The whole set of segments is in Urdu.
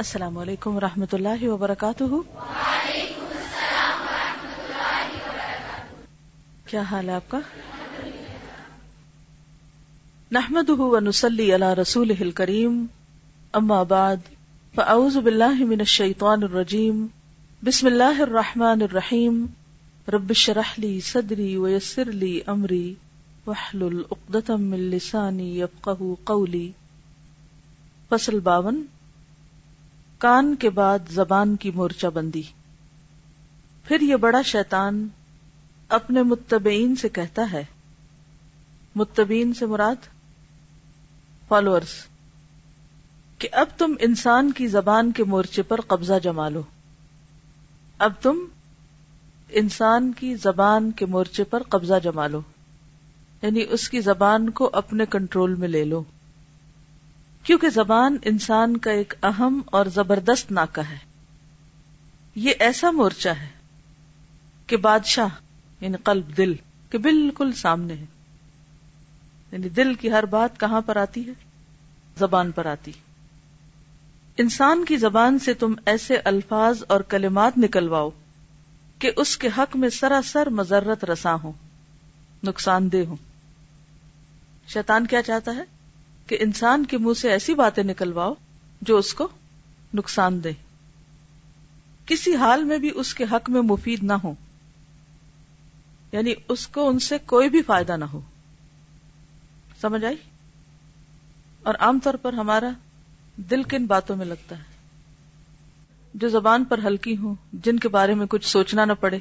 السلام علیکم ورحمۃ اللہ وبرکاتہ۔ وعلیکم السلام ورحمۃ اللہ وبرکاتہ۔ کیا حال ہے آپ کا؟ نحمده ونصلي على رسوله الكريم، اما بعد فاعوذ بالله من الشيطان الرجیم، بسم اللہ الرحمن الرحیم، رب اشرح لي صدری ويسر لي امری واحلل عقدۃ من لسانی یفقهوا قولی۔ فصل 52، کان کے بعد زبان کی مورچہ بندی۔ پھر یہ بڑا شیطان اپنے متبعین سے کہتا ہے، متبعین سے مراد فالوورز، کہ اب تم انسان کی زبان کے مورچے پر قبضہ جما لو، اب تم انسان کی زبان کے مورچے پر قبضہ جما لو، یعنی اس کی زبان کو اپنے کنٹرول میں لے لو، کیونکہ زبان انسان کا ایک اہم اور زبردست ناکہ ہے۔ یہ ایسا مورچہ ہے کہ بادشاہ یعنی قلب، دل کے بالکل سامنے ہے، یعنی دل کی ہر بات کہاں پر آتی ہے؟ زبان پر آتی۔ انسان کی زبان سے تم ایسے الفاظ اور کلمات نکلواؤ کہ اس کے حق میں سراسر مضرت رساں ہوں، نقصان دہ ہوں۔ شیطان کیا چاہتا ہے کہ انسان کے منہ سے ایسی باتیں نکلواؤ جو اس کو نقصان دے، کسی حال میں بھی اس کے حق میں مفید نہ ہو، یعنی اس کو ان سے کوئی بھی فائدہ نہ ہو۔ سمجھ آئی؟ اور عام طور پر ہمارا دل کن باتوں میں لگتا ہے جو زبان پر ہلکی ہوں، جن کے بارے میں کچھ سوچنا نہ پڑے،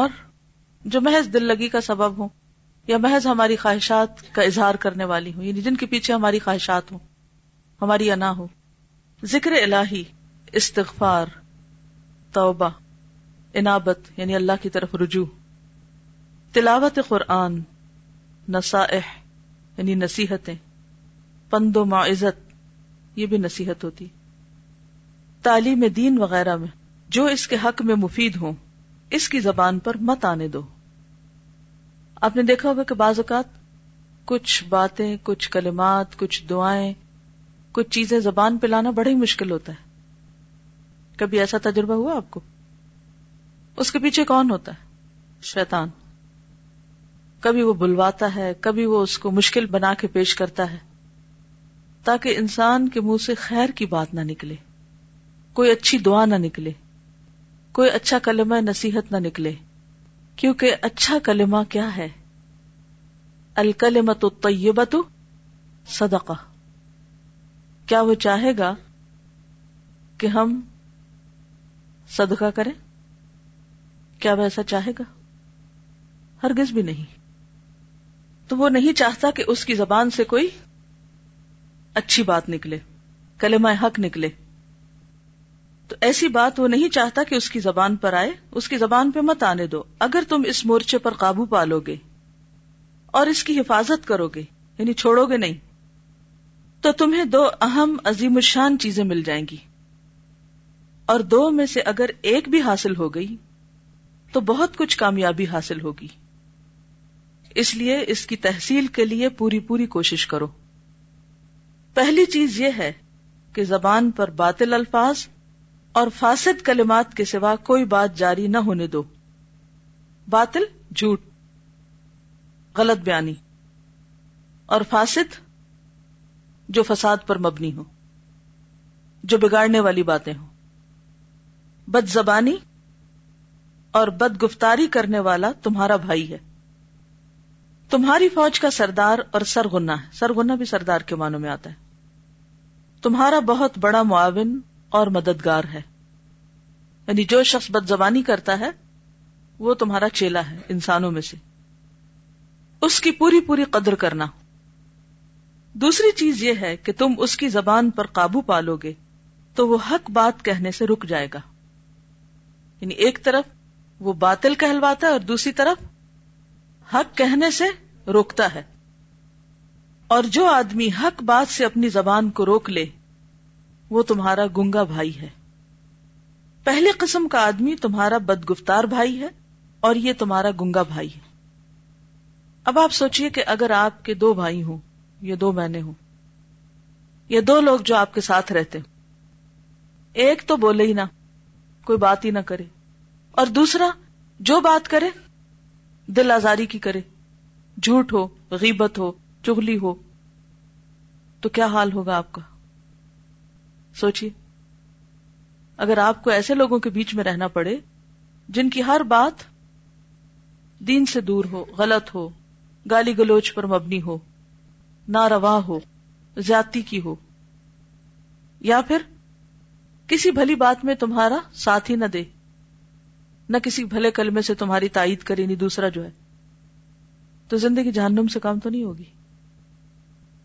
اور جو محض دل لگی کا سبب ہوں، یا محض ہماری خواہشات کا اظہار کرنے والی ہوں، یعنی جن کے پیچھے ہماری خواہشات ہوں، ہماری انا ہو۔ ذکر الہی، استغفار، توبہ، انابت یعنی اللہ کی طرف رجوع، تلاوت قرآن، نصائح یعنی نصیحتیں، پند و معزت، یہ بھی نصیحت ہوتی، تعلیم دین وغیرہ میں جو اس کے حق میں مفید ہوں، اس کی زبان پر مت آنے دو۔ آپ نے دیکھا ہوگا کہ بعض اوقات کچھ باتیں، کچھ کلمات، کچھ دعائیں، کچھ چیزیں زبان پہ لانا بڑا ہی مشکل ہوتا ہے۔ کبھی ایسا تجربہ ہوا آپ کو؟ اس کے پیچھے کون ہوتا ہے؟ شیطان۔ کبھی وہ بلواتا ہے، کبھی وہ اس کو مشکل بنا کے پیش کرتا ہے تاکہ انسان کے منہ سے خیر کی بات نہ نکلے، کوئی اچھی دعا نہ نکلے، کوئی اچھا کلمہ نصیحت نہ نکلے، کیونکہ اچھا کلمہ کیا ہے؟ الکلمۃ الطیبۃ صدقہ۔ کیا وہ چاہے گا کہ ہم صدقہ کریں؟ کیا وہ ایسا چاہے گا؟ ہرگز بھی نہیں۔ تو وہ نہیں چاہتا کہ اس کی زبان سے کوئی اچھی بات نکلے، کلمہ حق نکلے، تو ایسی بات وہ نہیں چاہتا کہ اس کی زبان پر آئے، اس کی زبان پہ مت آنے دو۔ اگر تم اس مورچے پر قابو پالو گے اور اس کی حفاظت کرو گے، یعنی چھوڑو گے نہیں، تو تمہیں دو اہم عظیم الشان چیزیں مل جائیں گی، اور دو میں سے اگر ایک بھی حاصل ہو گئی تو بہت کچھ کامیابی حاصل ہوگی۔ اس لیے اس کی تحصیل کے لیے پوری پوری کوشش کرو۔ پہلی چیز یہ ہے کہ زبان پر باطل الفاظ اور فاسد کلمات کے سوا کوئی بات جاری نہ ہونے دو۔ باطل جھوٹ، غلط بیانی، اور فاسد جو فساد پر مبنی ہو، جو بگاڑنے والی باتیں ہوں، بد زبانی اور بد گفتاری کرنے والا تمہارا بھائی ہے، تمہاری فوج کا سردار اور سرغنہ ہے۔ سرغنہ بھی سردار کے معنوں میں آتا ہے، تمہارا بہت بڑا معاون اور مددگار ہے، یعنی جو شخص بد زبانی کرتا ہے وہ تمہارا چیلا ہے انسانوں میں سے، اس کی پوری پوری قدر کرنا۔ دوسری چیز یہ ہے کہ تم اس کی زبان پر قابو پالو گے تو وہ حق بات کہنے سے رک جائے گا، یعنی ایک طرف وہ باطل کہلواتا ہے اور دوسری طرف حق کہنے سے روکتا ہے۔ اور جو آدمی حق بات سے اپنی زبان کو روک لے وہ تمہارا گنگا بھائی ہے۔ پہلی قسم کا آدمی تمہارا بدگفتار بھائی ہے اور یہ تمہارا گنگا بھائی ہے۔ اب آپ سوچئے کہ اگر آپ کے دو بھائی ہوں، یا دو بہنیں ہوں، یا دو لوگ جو آپ کے ساتھ رہتے ہوں، ایک تو بولے ہی نہ، کوئی بات ہی نہ کرے، اور دوسرا جو بات کرے دل آزاری کی کرے، جھوٹ ہو، غیبت ہو، چغلی ہو، تو کیا حال ہوگا آپ کا؟ سوچیے، اگر آپ کو ایسے لوگوں کے بیچ میں رہنا پڑے جن کی ہر بات دین سے دور ہو، غلط ہو، گالی گلوچ پر مبنی ہو، ناروا ہو، زیادتی کی ہو، یا پھر کسی بھلی بات میں تمہارا ساتھ ہی نہ دے، نہ کسی بھلے کلمے سے تمہاری تائید کرے، نہیں دوسرا جو ہے، تو زندگی جہنم سے کام تو نہیں ہوگی۔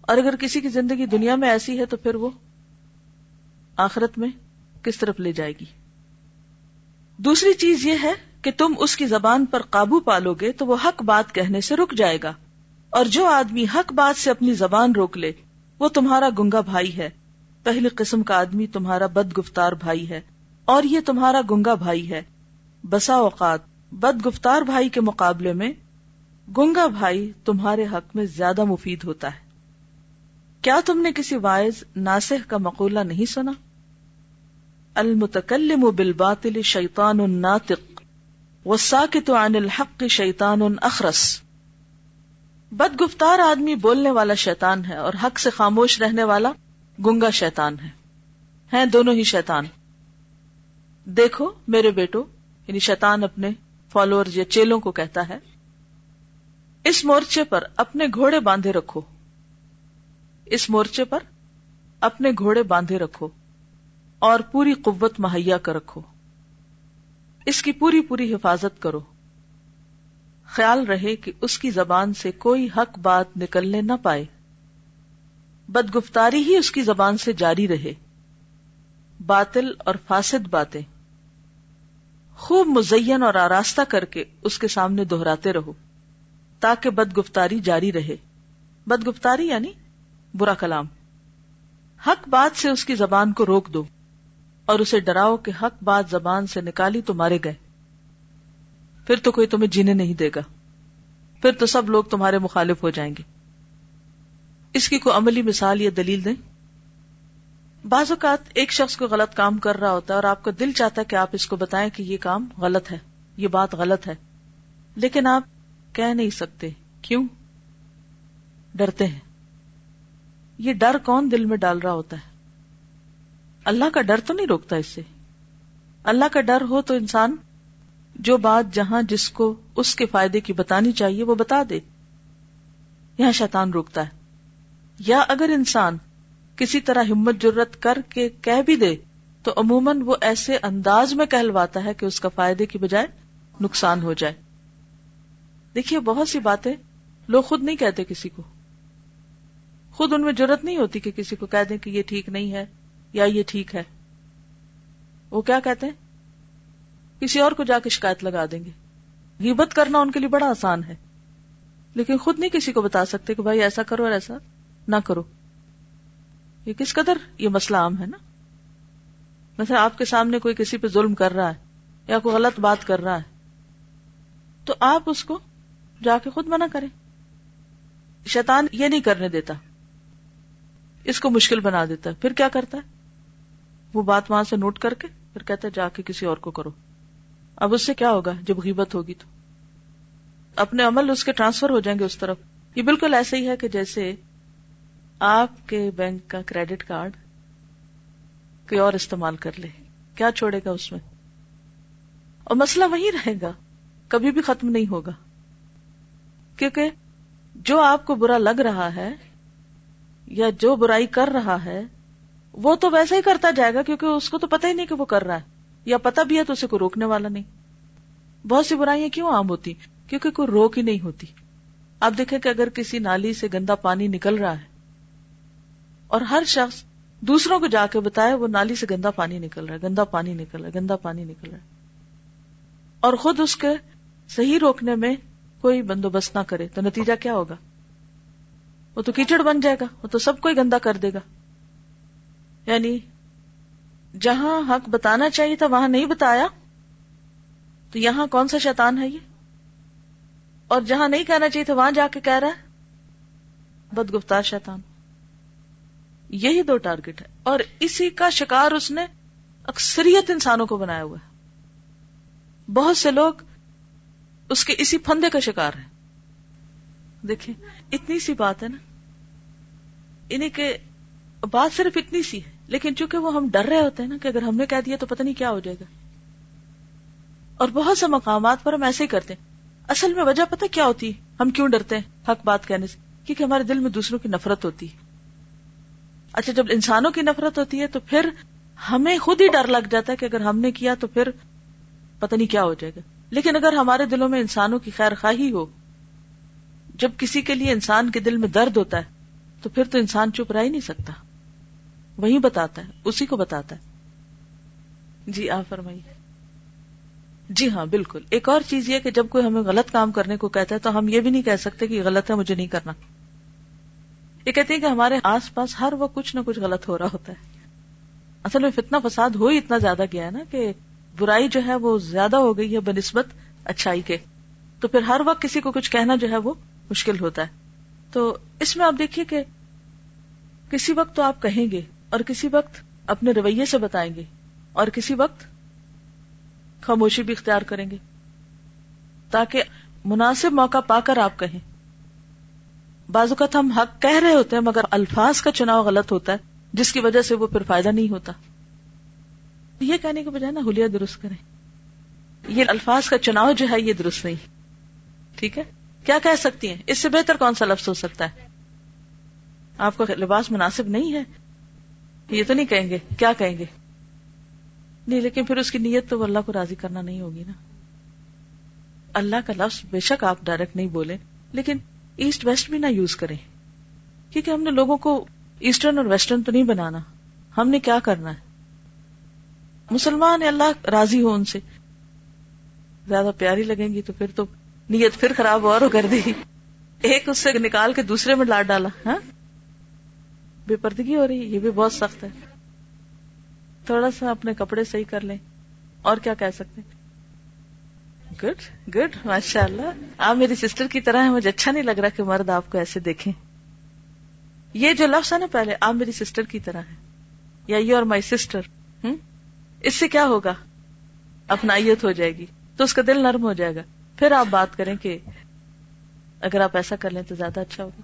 اور اگر کسی کی زندگی دنیا میں ایسی ہے تو پھر وہ آخرت میں کس طرف لے جائے گی۔ دوسری چیز یہ ہے کہ تم اس کی زبان پر قابو پالو گے تو وہ حق بات کہنے سے رک جائے گا، اور جو آدمی حق بات سے اپنی زبان روک لے وہ تمہارا گنگا بھائی ہے۔ پہلی قسم کا آدمی تمہارا بد گفتار بھائی ہے، اور یہ تمہارا گنگا بھائی ہے۔ بسا اوقات بد گفتار بھائی کے مقابلے میں گنگا بھائی تمہارے حق میں زیادہ مفید ہوتا ہے۔ کیا تم نے کسی واعظ ناصح کا مقولہ نہیں سنا؟ المتکلم بالباطل شیطان ناطق والساکت عن الحق شیطان اخرس۔ بد گفتار آدمی بولنے والا شیطان ہے، اور حق سے خاموش رہنے والا گنگا شیطان ہے، ہیں دونوں ہی شیطان۔ دیکھو میرے بیٹو، یعنی شیطان اپنے فالوورز یا چیلوں کو کہتا ہے، اس مورچے پر اپنے گھوڑے باندھے رکھو، اس مورچے پر اپنے گھوڑے باندھے رکھو اور پوری قوت مہیا کر رکھو، اس کی پوری پوری حفاظت کرو۔ خیال رہے کہ اس کی زبان سے کوئی حق بات نکلنے نہ پائے، بدگفتاری ہی اس کی زبان سے جاری رہے، باطل اور فاسد باتیں خوب مزین اور آراستہ کر کے اس کے سامنے دہراتے رہو، تاکہ بدگفتاری جاری رہے۔ بدگفتاری یعنی برا کلام۔ حق بات سے اس کی زبان کو روک دو، اور اسے ڈراؤ کہ حق بات زبان سے نکالی تو مارے گئے، پھر تو کوئی تمہیں جینے نہیں دے گا، پھر تو سب لوگ تمہارے مخالف ہو جائیں گے۔ اس کی کوئی عملی مثال یا دلیل دیں؟ بعض اوقات ایک شخص کو غلط کام کر رہا ہوتا ہے، اور آپ کا دل چاہتا ہے کہ آپ اس کو بتائیں کہ یہ کام غلط ہے، یہ بات غلط ہے، لیکن آپ کہہ نہیں سکتے۔ کیوں؟ ڈرتے ہیں۔ یہ ڈر کون دل میں ڈال رہا ہوتا ہے؟ اللہ کا ڈر تو نہیں روکتا اس سے۔ اللہ کا ڈر ہو تو انسان جو بات جہاں جس کو اس کے فائدے کی بتانی چاہیے وہ بتا دے، یہاں شیطان روکتا ہے۔ یا اگر انسان کسی طرح ہمت جرت کر کے کہہ بھی دے تو عموماً وہ ایسے انداز میں کہلواتا ہے کہ اس کا فائدے کی بجائے نقصان ہو جائے۔ دیکھیے بہت سی باتیں لوگ خود نہیں کہتے، کسی کو خود ان میں جرت نہیں ہوتی کہ کسی کو کہہ دیں کہ یہ ٹھیک نہیں ہے یا یہ ٹھیک ہے۔ وہ کیا کہتے ہیں؟ کسی اور کو جا کے شکایت لگا دیں گے۔ غیبت کرنا ان کے لیے بڑا آسان ہے، لیکن خود نہیں کسی کو بتا سکتے کہ بھائی ایسا کرو اور ایسا نہ کرو۔ یہ کس قدر یہ مسئلہ عام ہے نا۔ مثلا آپ کے سامنے کوئی کسی پہ ظلم کر رہا ہے یا کوئی غلط بات کر رہا ہے، تو آپ اس کو جا کے خود منع کریں۔ شیطان یہ نہیں کرنے دیتا، اس کو مشکل بنا دیتا ہے۔ پھر کیا کرتا ہے؟ وہ بات وہاں سے نوٹ کر کے پھر کہتا ہے جا کے کسی اور کو کرو۔ اب اس سے کیا ہوگا؟ جب غیبت ہوگی تو اپنے عمل اس کے ٹرانسفر ہو جائیں گے اس طرف۔ یہ بالکل ایسے ہی ہے کہ جیسے آپ کے بینک کا کریڈٹ کارڈ کوئی اور استعمال کر لے، کیا چھوڑے گا اس میں؟ اور مسئلہ وہی رہے گا، کبھی بھی ختم نہیں ہوگا، کیونکہ جو آپ کو برا لگ رہا ہے یا جو برائی کر رہا ہے وہ تو ویسا ہی کرتا جائے گا، کیونکہ اس کو تو پتہ ہی نہیں کہ وہ کر رہا ہے، یا پتہ بھی ہے تو اسے کوئی روکنے والا نہیں۔ بہت سی برائیاں کیوں عام ہوتی؟ کیونکہ کوئی روک ہی نہیں ہوتی۔ آپ دیکھیں کہ اگر کسی نالی سے گندا پانی نکل رہا ہے اور ہر شخص دوسروں کو جا کے بتائے وہ نالی سے گندا پانی نکل رہا ہے، گندا پانی نکل رہا ہے، گندا پانی نکل رہا ہے، اور خود اس کے صحیح روکنے میں کوئی بندوبست نہ کرے، تو نتیجہ کیا ہوگا؟ وہ تو کیچڑ بن جائے گا، وہ تو سب کو ہی گندا کر دے گا۔ یعنی جہاں حق بتانا چاہیے تھا وہاں نہیں بتایا، تو یہاں کون سا شیطان ہے یہ؟ اور جہاں نہیں کہنا چاہیے تھا وہاں جا کے کہہ رہا ہے، بدگفتار شیطان۔ یہی دو ٹارگٹ ہے، اور اسی کا شکار اس نے اکثریت انسانوں کو بنایا ہوا ہے. بہت سے لوگ اس کے اسی پھندے کا شکار ہیں. دیکھیں اتنی سی بات ہے نا، انہیں کہ بات صرف اتنی سی ہے، لیکن چونکہ وہ ہم ڈر رہے ہوتے ہیں نا کہ اگر ہم نے کہہ دیا تو پتہ نہیں کیا ہو جائے گا، اور بہت سے مقامات پر ہم ایسے ہی کرتے ہیں. اصل میں وجہ پتہ کیا ہوتی ہے، ہم کیوں ڈرتے ہیں حق بات کہنے سے؟ کیونکہ ہمارے دل میں دوسروں کی نفرت ہوتی ہے. اچھا جب انسانوں کی نفرت ہوتی ہے تو پھر ہمیں خود ہی ڈر لگ جاتا ہے کہ اگر ہم نے کیا تو پھر پتہ نہیں کیا ہو جائے گا. لیکن اگر ہمارے دلوں میں انسانوں کی خیر خواہی ہو، جب کسی کے لیے انسان کے دل میں درد ہوتا ہے تو پھر تو انسان چپ رہ ہی نہیں سکتا، وہی بتاتا ہے، اسی کو بتاتا ہے. جی آپ فرمائیے. جی ہاں بالکل. ایک اور چیز یہ کہ جب کوئی ہمیں غلط کام کرنے کو کہتا ہے تو ہم یہ بھی نہیں کہہ سکتے کہ یہ غلط ہے مجھے نہیں کرنا. یہ کہتے ہیں کہ ہمارے آس پاس ہر وقت کچھ نہ کچھ غلط ہو رہا ہوتا ہے. اصل میں فتنہ فساد ہو ہی اتنا زیادہ گیا ہے نا کہ برائی جو ہے وہ زیادہ ہو گئی ہے بنسبت اچھائی کے، تو پھر ہر وقت کسی کو کچھ کہنا جو ہے وہ مشکل ہوتا ہے. تو اس میں آپ دیکھیے کہ کسی وقت تو آپ کہیں گے، اور کسی وقت اپنے رویے سے بتائیں گے، اور کسی وقت خاموشی بھی اختیار کریں گے تاکہ مناسب موقع پا کر آپ کہیں. بعض اوقات ہم حق کہہ رہے ہوتے ہیں مگر الفاظ کا چناؤ غلط ہوتا ہے جس کی وجہ سے وہ پھر فائدہ نہیں ہوتا. یہ کہنے کے بجائے نا حلیہ درست کریں، یہ الفاظ کا چناؤ جو ہے یہ درست نہیں. ٹھیک ہے، کیا کہہ سکتی ہیں، اس سے بہتر کون سا لفظ ہو سکتا ہے؟ آپ کا لباس مناسب نہیں ہے، یہ تو نہیں کہیں گے، کیا کہیں گے؟ نہیں، لیکن پھر اس کی نیت تو اللہ کو راضی کرنا نہیں ہوگی نا. اللہ کا لفظ بے شک آپ ڈائریکٹ نہیں بولیں، لیکن ایسٹ ویسٹ بھی نہ یوز کریں، کیونکہ ہم نے لوگوں کو ایسٹرن اور ویسٹرن تو نہیں بنانا. ہم نے کیا کرنا ہے، مسلمان ہے، اللہ راضی ہو ان سے. زیادہ پیاری لگیں گی تو پھر تو نیت پھر خراب اور ہو کر دی، ایک اس سے نکال کے دوسرے میں ڈال ڈالا. ہاں بے پردگی ہو رہی ہے، یہ بھی بہت سخت ہے. تھوڑا سا اپنے کپڑے صحیح کر لیں، اور کیا کہہ سکتے ہیں؟ گڈ گڈ، ماشاء اللہ، آپ میری سسٹر کی طرح ہیں. مجھے اچھا نہیں لگ رہا کہ مرد آپ کو ایسے دیکھیں. یہ جو لفظ ہے نا پہلے، آپ میری سسٹر کی طرح ہیں، یا یو آر مائی سسٹر، اس سے کیا ہوگا، اپنائیت ہو جائے گی، تو اس کا دل نرم ہو جائے گا. پھر آپ بات کریں کہ اگر آپ ایسا کر لیں تو زیادہ اچھا ہوگا.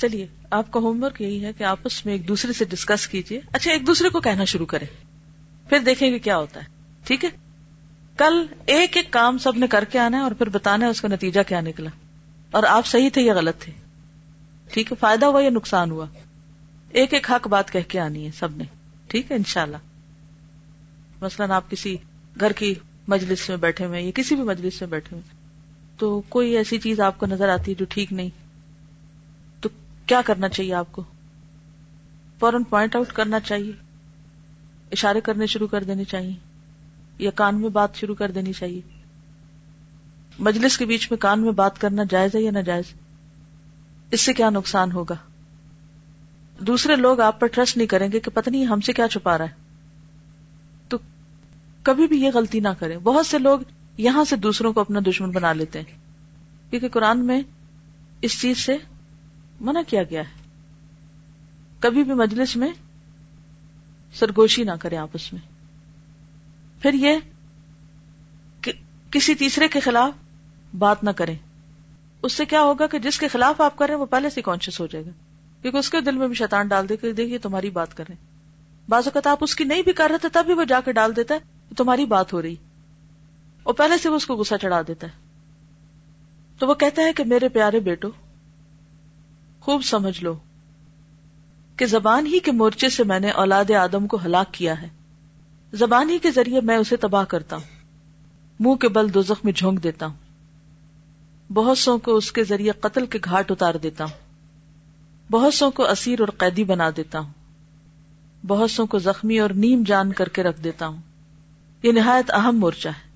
چلیے، آپ کا ہوم ورک یہی ہے کہ آپس میں ایک دوسرے سے ڈسکس کیجئے. اچھا، ایک دوسرے کو کہنا شروع کریں، پھر دیکھیں گے کیا ہوتا ہے. ٹھیک ہے، کل ایک ایک کام سب نے کر کے آنا ہے اور پھر بتانا ہے اس کا نتیجہ کیا نکلا، اور آپ صحیح تھے یا غلط تھے. ٹھیک ہے، فائدہ ہوا یا نقصان ہوا. ایک ایک حق بات کہہ کے آنی ہے سب نے. ٹھیک ہے انشاءاللہ. مثلاً آپ کسی گھر کی مجلس میں بیٹھے ہوئے ہیں یا کسی بھی مجلس میں بیٹھے ہوئے ہیں، تو کوئی ایسی چیز آپ کو نظر آتی ہے جو ٹھیک نہیں، کیا کرنا چاہیے آپ کو؟ فوراً پوائنٹ آؤٹ کرنا چاہیے، اشارے کرنے شروع کر دینے چاہیے، یا کان میں بات شروع کر دینی چاہیے؟ مجلس کے بیچ میں کان میں بات کرنا جائز ہے یا ناجائز؟ اس سے کیا نقصان ہوگا؟ دوسرے لوگ آپ پر ٹرسٹ نہیں کریں گے کہ پتہ نہیں ہم سے کیا چھپا رہا ہے. تو کبھی بھی یہ غلطی نہ کریں. بہت سے لوگ یہاں سے دوسروں کو اپنا دشمن بنا لیتے ہیں، کیونکہ قرآن میں اس چیز سے منع کیا گیا ہے. کبھی بھی مجلس میں سرگوشی نہ کریں آپس میں. پھر یہ کہ کسی تیسرے کے خلاف بات نہ کریں. اس سے کیا ہوگا کہ جس کے خلاف آپ کر رہے ہیں وہ پہلے سے کانشیس ہو جائے گا، کیونکہ اس کے دل میں بھی شیطان ڈال دے کہ دیکھیے تمہاری بات کر رہے ہیں. بعض اوقات آپ اس کی نہیں بھی کر رہے تھے تب بھی وہ جا کے ڈال دیتا ہے تمہاری بات ہو رہی، اور پہلے سے وہ اس کو غصہ چڑھا دیتا ہے. تو وہ کہتا ہے کہ میرے پیارے بیٹو، خوب سمجھ لو کہ زبان ہی کے مورچے سے میں نے اولاد آدم کو ہلاک کیا ہے، زبان ہی کے ذریعے میں اسے تباہ کرتا ہوں، منہ کے بل دوزخ میں جھونک دیتا ہوں، بہت سو کو اس کے ذریعے قتل کے گھاٹ اتار دیتا ہوں، بہت سو کو اسیر اور قیدی بنا دیتا ہوں، بہت سو کو زخمی اور نیم جان کر کے رکھ دیتا ہوں. یہ نہایت اہم مورچہ ہے،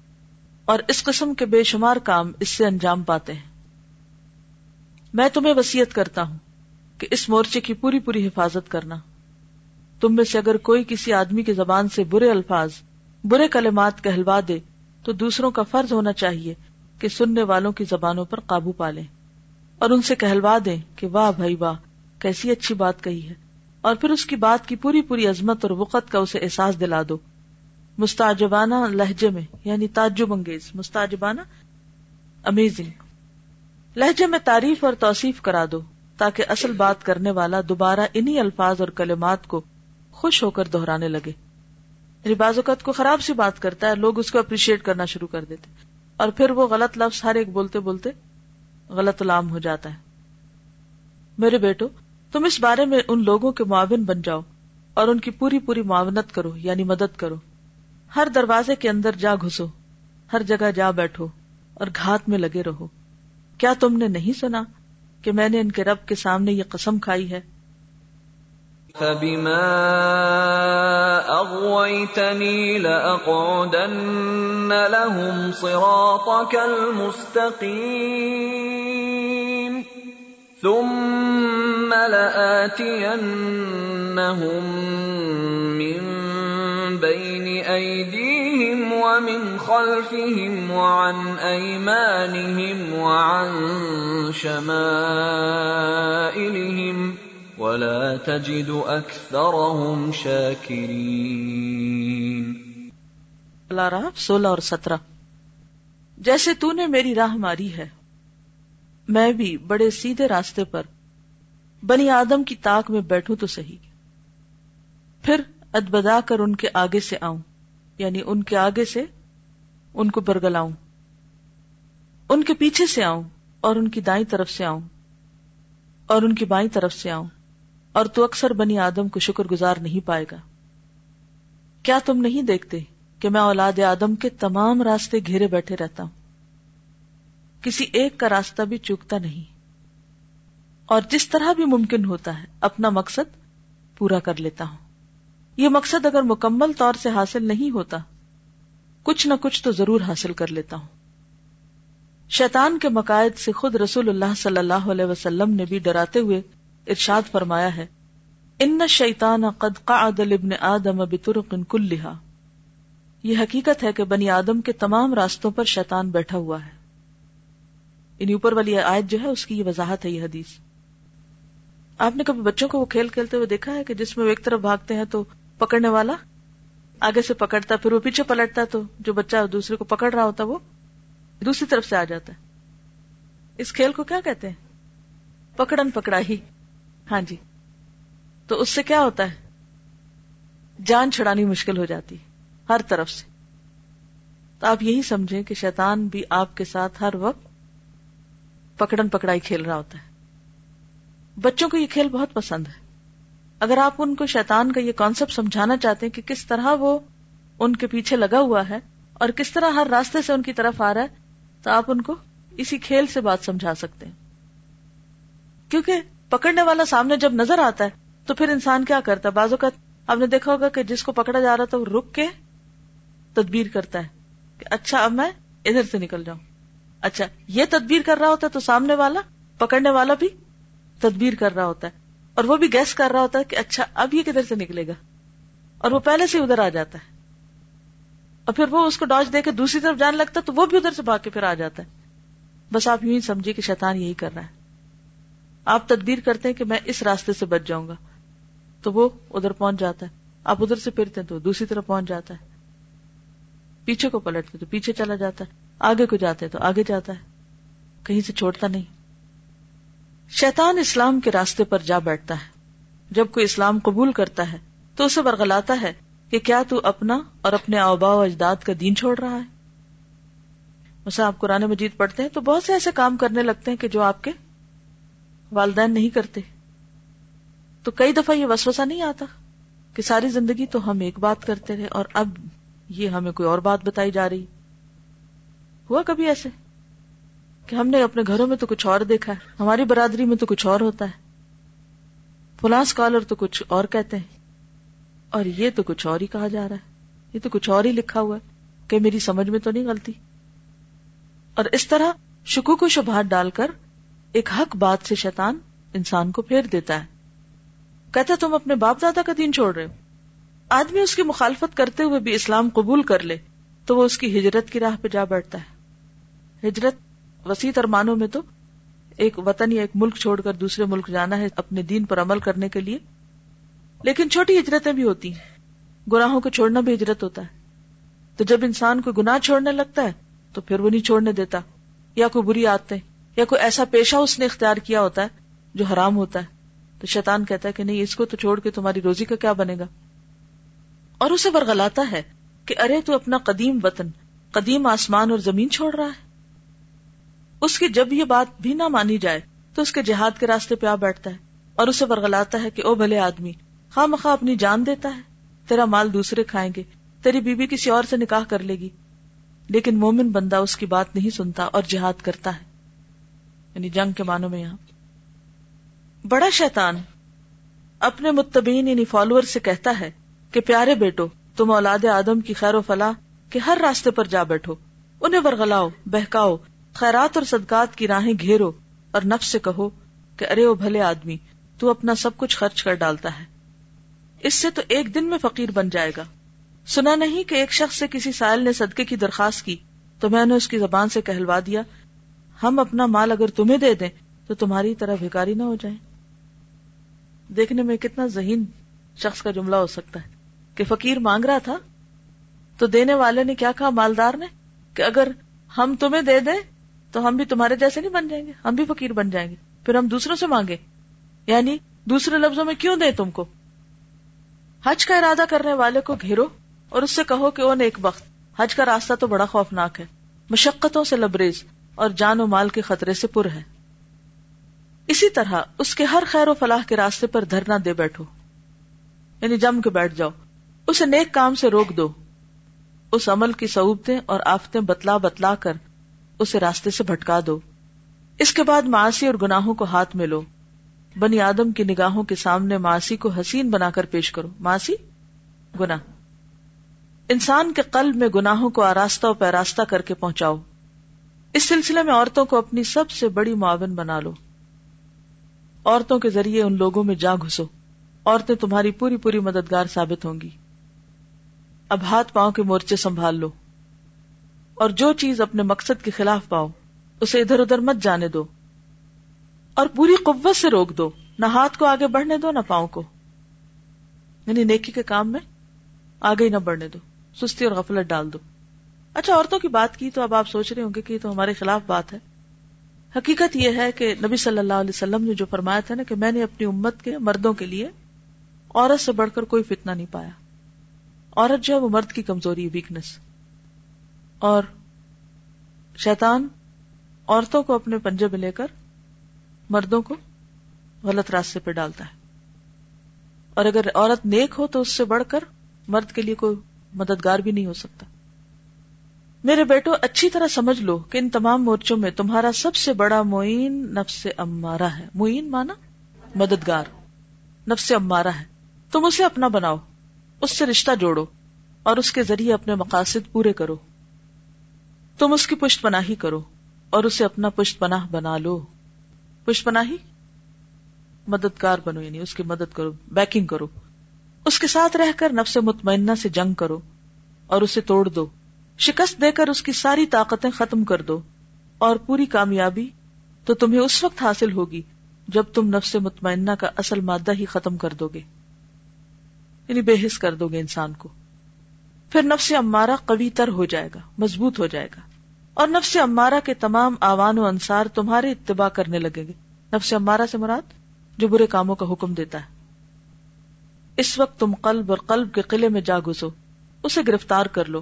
اور اس قسم کے بے شمار کام اس سے انجام پاتے ہیں. میں تمہیں وصیت کرتا ہوں کہ اس مورچے کی پوری پوری حفاظت کرنا. تم میں سے اگر کوئی کسی آدمی کی زبان سے برے الفاظ، برے کلمات کہلوا دے تو دوسروں کا فرض ہونا چاہیے کہ سننے والوں کی زبانوں پر قابو پا لیں اور ان سے کہلوا دیں کہ واہ بھائی واہ، کیسی اچھی بات کہی ہے، اور پھر اس کی بات کی پوری پوری عظمت اور وقت کا اسے احساس دلا دو مستعجبانہ لہجے میں، یعنی تعجب انگیز، مستعجبانہ امیزنگ لہجے میں تعریف اور توصیف کرا دو تاکہ اصل بات کرنے والا دوبارہ انہی الفاظ اور کلمات کو خوش ہو کر دہرانے لگے. یعنی بعض اوقات کو خراب سی بات کرتا ہے، لوگ اس کو اپریشیٹ کرنا شروع کر دیتے اور پھر وہ غلط لفظ ہر ایک بولتے بولتے غلط لام ہو جاتا ہے. میرے بیٹو، تم اس بارے میں ان لوگوں کے معاون بن جاؤ اور ان کی پوری پوری معاونت کرو، یعنی مدد کرو. ہر دروازے کے اندر جا گھسو، ہر جگہ جا بیٹھو اور گھات میں لگے رہو. کیا تم نے نہیں سنا کہ میں نے ان کے رب کے سامنے یہ قسم کھائی ہے؟ فَبِمَا أَغْوَيْتَنِي لَأَقْعُدَنَّ لَهُمْ صِرَاطَكَ الْمُسْتَقِيمَ ثُمَّ لَآتِيَنَّهُمْ مِنْ بَيْنِ أَيْدِيهِمْ وَمِنْ خَلْفِهِمْ وَعَنْ أَيْمَانِهِمْ وَعَنْ شَمَائِلِهِمْ وَلَا تَجِدُ أَكْثَرَهُمْ شَاكِرِينَ. اللہ 16 اور 17. جیسے تو نے میری راہ ماری ہے، میں بھی بڑے سیدھے راستے پر بنی آدم کی تاک میں بیٹھوں تو صحیح، پھر ادبدا کر ان کے آگے سے آؤں، یعنی ان کے آگے سے ان کو برگلاؤں، ان کے پیچھے سے آؤں اور ان کی دائیں طرف سے آؤں اور ان کی بائیں طرف سے آؤں، اور تو اکثر بنی آدم کو شکر گزار نہیں پائے گا. کیا تم نہیں دیکھتے کہ میں اولاد آدم کے تمام راستے گھیرے بیٹھے رہتا ہوں، کسی ایک کا راستہ بھی چوکتا نہیں، اور جس طرح بھی ممکن ہوتا ہے اپنا مقصد پورا کر لیتا ہوں. یہ مقصد اگر مکمل طور سے حاصل نہیں ہوتا، کچھ نہ کچھ تو ضرور حاصل کر لیتا ہوں. شیطان کے مقائد سے خود رسول اللہ صلی اللہ علیہ وسلم نے بھی ڈراتے ہوئے ارشاد فرمایا ہے، ان الشیطان قد قعد لابن آدم بطرق کلھا. یہ حقیقت ہے کہ بنی آدم کے تمام راستوں پر شیطان بیٹھا ہوا ہے. ان اوپر والی آیت جو ہے اس کی یہ وضاحت ہے. یہ حدیث آپ نے کبھی بچوں کو وہ کھیل کھیلتے ہوئے دیکھا ہے کہ جس میں وہ ایک طرف بھاگتے ہیں تو پکڑنے والا آگے سے پکڑتا، پھر وہ پیچھے پلٹتا ہے تو جو بچہ دوسرے کو پکڑ رہا ہوتا ہے وہ دوسری طرف سے آ جاتا ہے. اس کھیل کو کیا کہتے ہیں؟ پکڑن پکڑائی. ہاں جی. تو اس سے کیا ہوتا ہے؟ جان چھڑانی مشکل ہو جاتی ہے ہر طرف سے. تو آپ یہی سمجھیں کہ شیطان بھی آپ کے ساتھ ہر وقت پکڑن پکڑائی کھیل رہا ہوتا ہے. بچوں کو یہ کھیل بہت پسند ہے. اگر آپ ان کو شیطان کا یہ کانسیپٹ سمجھانا چاہتے ہیں کہ کس طرح وہ ان کے پیچھے لگا ہوا ہے اور کس طرح ہر راستے سے ان کی طرف آ رہا ہے، تو آپ ان کو اسی کھیل سے بات سمجھا سکتے ہیں. کیونکہ پکڑنے والا سامنے جب نظر آتا ہے تو پھر انسان کیا کرتا ہے؟ بعض اوقات آپ نے دیکھا ہوگا کہ جس کو پکڑا جا رہا تھا وہ رک کے تدبیر کرتا ہے کہ اچھا اب میں ادھر سے نکل جاؤں. اچھا، یہ تدبیر کر رہا ہوتا ہے تو سامنے والا پکڑنے والا بھی تدبیر کر رہا ہوتا ہے، اور وہ بھی گیس کر رہا ہوتا ہے کہ اچھا اب یہ کدھر سے نکلے گا، اور وہ پہلے سے ادھر آ جاتا ہے، اور پھر وہ اس کو ڈاج دے کے دوسری طرف جانے لگتا ہے تو وہ بھی ادھر سے بھاگ کے پھر آ جاتا ہے. بس آپ یوں ہی سمجھے کہ شیطان یہی کر رہا ہے. آپ تدبیر کرتے ہیں کہ میں اس راستے سے بچ جاؤں گا تو وہ ادھر پہنچ جاتا ہے، آپ ادھر سے پھرتے ہیں تو دوسری طرف پہنچ جاتا ہے، پیچھے کو پلٹتے تو پیچھے چلا جاتا ہے، آگے کو جاتے تو آگے جاتا ہے، کہیں سے چھوڑتا نہیں. شیطان اسلام کے راستے پر جا بیٹھتا ہے. جب کوئی اسلام قبول کرتا ہے تو اسے برغلاتا ہے کہ کیا تو اپنا اور اپنے آبا و اجداد کا دین چھوڑ رہا ہے. مثلا آپ قرآن مجید پڑھتے ہیں تو بہت سے ایسے کام کرنے لگتے ہیں کہ جو آپ کے والدین نہیں کرتے. تو کئی دفعہ یہ وسوسہ نہیں آتا کہ ساری زندگی تو ہم ایک بات کرتے رہے اور اب یہ ہمیں کوئی اور بات بتائی جا رہی. ہوا کبھی ایسے کہ ہم نے اپنے گھروں میں تو کچھ اور دیکھا ہے، ہماری برادری میں تو کچھ اور ہوتا ہے، فلاں اسکالر تو کچھ اور کہتے ہیں اور یہ تو کچھ اور ہی کہا جا رہا ہے، یہ تو کچھ اور ہی لکھا ہوا ہے، کہ میری سمجھ میں تو نہیں غلطی. اور اس طرح شکوک و شبہات ڈال کر ایک حق بات سے شیطان انسان کو پھیر دیتا ہے. کہتا تم اپنے باپ دادا کا دین چھوڑ رہے ہو. آدمی اس کی مخالفت کرتے ہوئے بھی اسلام قبول کر لے تو وہ اس کی ہجرت کی راہ پہ جا بیٹھتا ہے. ہجرت وسیع ترمانوں میں تو ایک وطن یا ایک ملک چھوڑ کر دوسرے ملک جانا ہے اپنے دین پر عمل کرنے کے لیے. لیکن چھوٹی ہجرتیں بھی ہوتی ہیں، گناہوں کو چھوڑنا بھی ہجرت ہوتا ہے. تو جب انسان کوئی گناہ چھوڑنے لگتا ہے تو پھر وہ نہیں چھوڑنے دیتا، یا کوئی بری عادتیں یا کوئی ایسا پیشہ اس نے اختیار کیا ہوتا ہے جو حرام ہوتا ہے، تو شیطان کہتا ہے کہ نہیں، اس کو تو چھوڑ کے تمہاری روزی کا کیا بنے گا، اور اسے ورغلاتا ہے کہ ارے تو اپنا قدیم وطن، قدیم آسمان اور زمین چھوڑ رہا ہے. اس کی جب یہ بات بھی نہ مانی جائے تو اس کے جہاد کے راستے پہ آ بیٹھتا ہے اور اسے ورغلاتا ہے کہ او بھلے آدمی، خواہ مخواہ اپنی جان دیتا ہے، تیرا مال دوسرے کھائیں گے، تیری بیوی کسی اور سے نکاح کر لے گی. لیکن مومن بندہ اس کی بات نہیں سنتا اور جہاد کرتا ہے، یعنی جنگ کے معنوں میں. یہاں بڑا شیطان اپنے متبعین یعنی فالوور سے کہتا ہے کہ پیارے بیٹو، تم اولاد آدم کی خیر و فلاح کے ہر راستے پر جا بیٹھو، انہیں ورغلاؤ، بہکاؤ، خیرات اور صدقات کی راہیں گھیرو، اور نفس سے کہو کہ ارے او بھلے آدمی، تو اپنا سب کچھ خرچ کر ڈالتا ہے، اس سے تو ایک دن میں فقیر بن جائے گا. سنا نہیں کہ ایک شخص سے کسی سائل نے صدقے کی درخواست کی تو میں نے اس کی زبان سے کہلوا دیا، ہم اپنا مال اگر تمہیں دے دیں تو تمہاری طرح بھکاری نہ ہو جائیں. دیکھنے میں کتنا ذہین شخص کا جملہ ہو سکتا ہے کہ فقیر مانگ رہا تھا تو دینے والے نے کیا کہا مالدار نے کہ اگر ہم تمہیں دے دیں تو ہم بھی تمہارے جیسے نہیں بن جائیں گے، ہم بھی فقیر بن جائیں گے، پھر ہم دوسروں سے مانگیں، یعنی دوسرے لفظوں میں کیوں دیں تم کو. حج کا ارادہ کرنے والے کو گھیرو اور اس سے کہو کہ او نیک بخت، حج کا راستہ تو بڑا خوفناک ہے، مشقتوں سے لبریز اور جان و مال کے خطرے سے پر ہے. اسی طرح اس کے ہر خیر و فلاح کے راستے پر دھرنا دے بیٹھو، یعنی جم کے بیٹھ جاؤ، اسے نیک کام سے روک دو، اس عمل کی صعوبتیں اور آفتیں بتلا بتلا کر اسے راستے سے بھٹکا دو. اس کے بعد معاصی اور گناہوں کو ہاتھ میں لو، بنی آدم کی نگاہوں کے سامنے معاصی کو حسین بنا کر پیش کرو. معاصی گناہ، انسان کے قلب میں گناہوں کو آراستہ و پیراستہ کر کے پہنچاؤ. اس سلسلے میں عورتوں کو اپنی سب سے بڑی معاون بنا لو، عورتوں کے ذریعے ان لوگوں میں جا گھسو، عورتیں تمہاری پوری پوری مددگار ثابت ہوں گی. اب ہاتھ پاؤں کے مورچے سنبھال لو، اور جو چیز اپنے مقصد کے خلاف پاؤ اسے ادھر ادھر مت جانے دو، اور پوری قوت سے روک دو، نہ ہاتھ کو آگے بڑھنے دو نہ پاؤں کو، یعنی نیکی کے کام میں آگے ہی نہ بڑھنے دو، سستی اور غفلت ڈال دو. اچھا، عورتوں کی بات کی تو اب آپ سوچ رہے ہوں گے کہ یہ تو ہمارے خلاف بات ہے. حقیقت یہ ہے کہ نبی صلی اللہ علیہ وسلم نے جو فرمایا تھا نا کہ میں نے اپنی امت کے مردوں کے لیے عورت سے بڑھ کر کوئی فتنہ نہیں پایا. عورت جو ہے وہ مرد کی کمزوری، ویکنس، اور شیطان عورتوں کو اپنے پنجے میں لے کر مردوں کو غلط راستے پہ ڈالتا ہے. اور اگر عورت نیک ہو تو اس سے بڑھ کر مرد کے لیے کوئی مددگار بھی نہیں ہو سکتا. میرے بیٹو، اچھی طرح سمجھ لو کہ ان تمام مورچوں میں تمہارا سب سے بڑا معین نفس امارہ ہے. معین مانا مددگار، نفس امارہ ہے. تم اسے اپنا بناؤ، اس سے رشتہ جوڑو، اور اس کے ذریعے اپنے مقاصد پورے کرو. تم اس کی پشت پناہی کرو اور اسے اپنا پشت پناہ بنا لو. پشت پناہی، مددگار بنو، یعنی اس کی مدد کرو، بیکنگ کرو. اس کے ساتھ رہ کر نفس مطمئنہ سے جنگ کرو اور اسے توڑ دو، شکست دے کر اس کی ساری طاقتیں ختم کر دو. اور پوری کامیابی تو تمہیں اس وقت حاصل ہوگی جب تم نفس مطمئنہ کا اصل مادہ ہی ختم کر دو گے، یعنی بے حس کر دو گے انسان کو. پھر نفس امارہ قوی تر ہو جائے گا، مضبوط ہو جائے گا، اور نفس امارہ کے تمام آوان و انصار تمہارے اتباع کرنے لگیں گے. نفس امارہ سے مراد جو برے کاموں کا حکم دیتا ہے. اس وقت تم قلب اور قلب کے قلعے میں جا گھسو، اسے گرفتار کر لو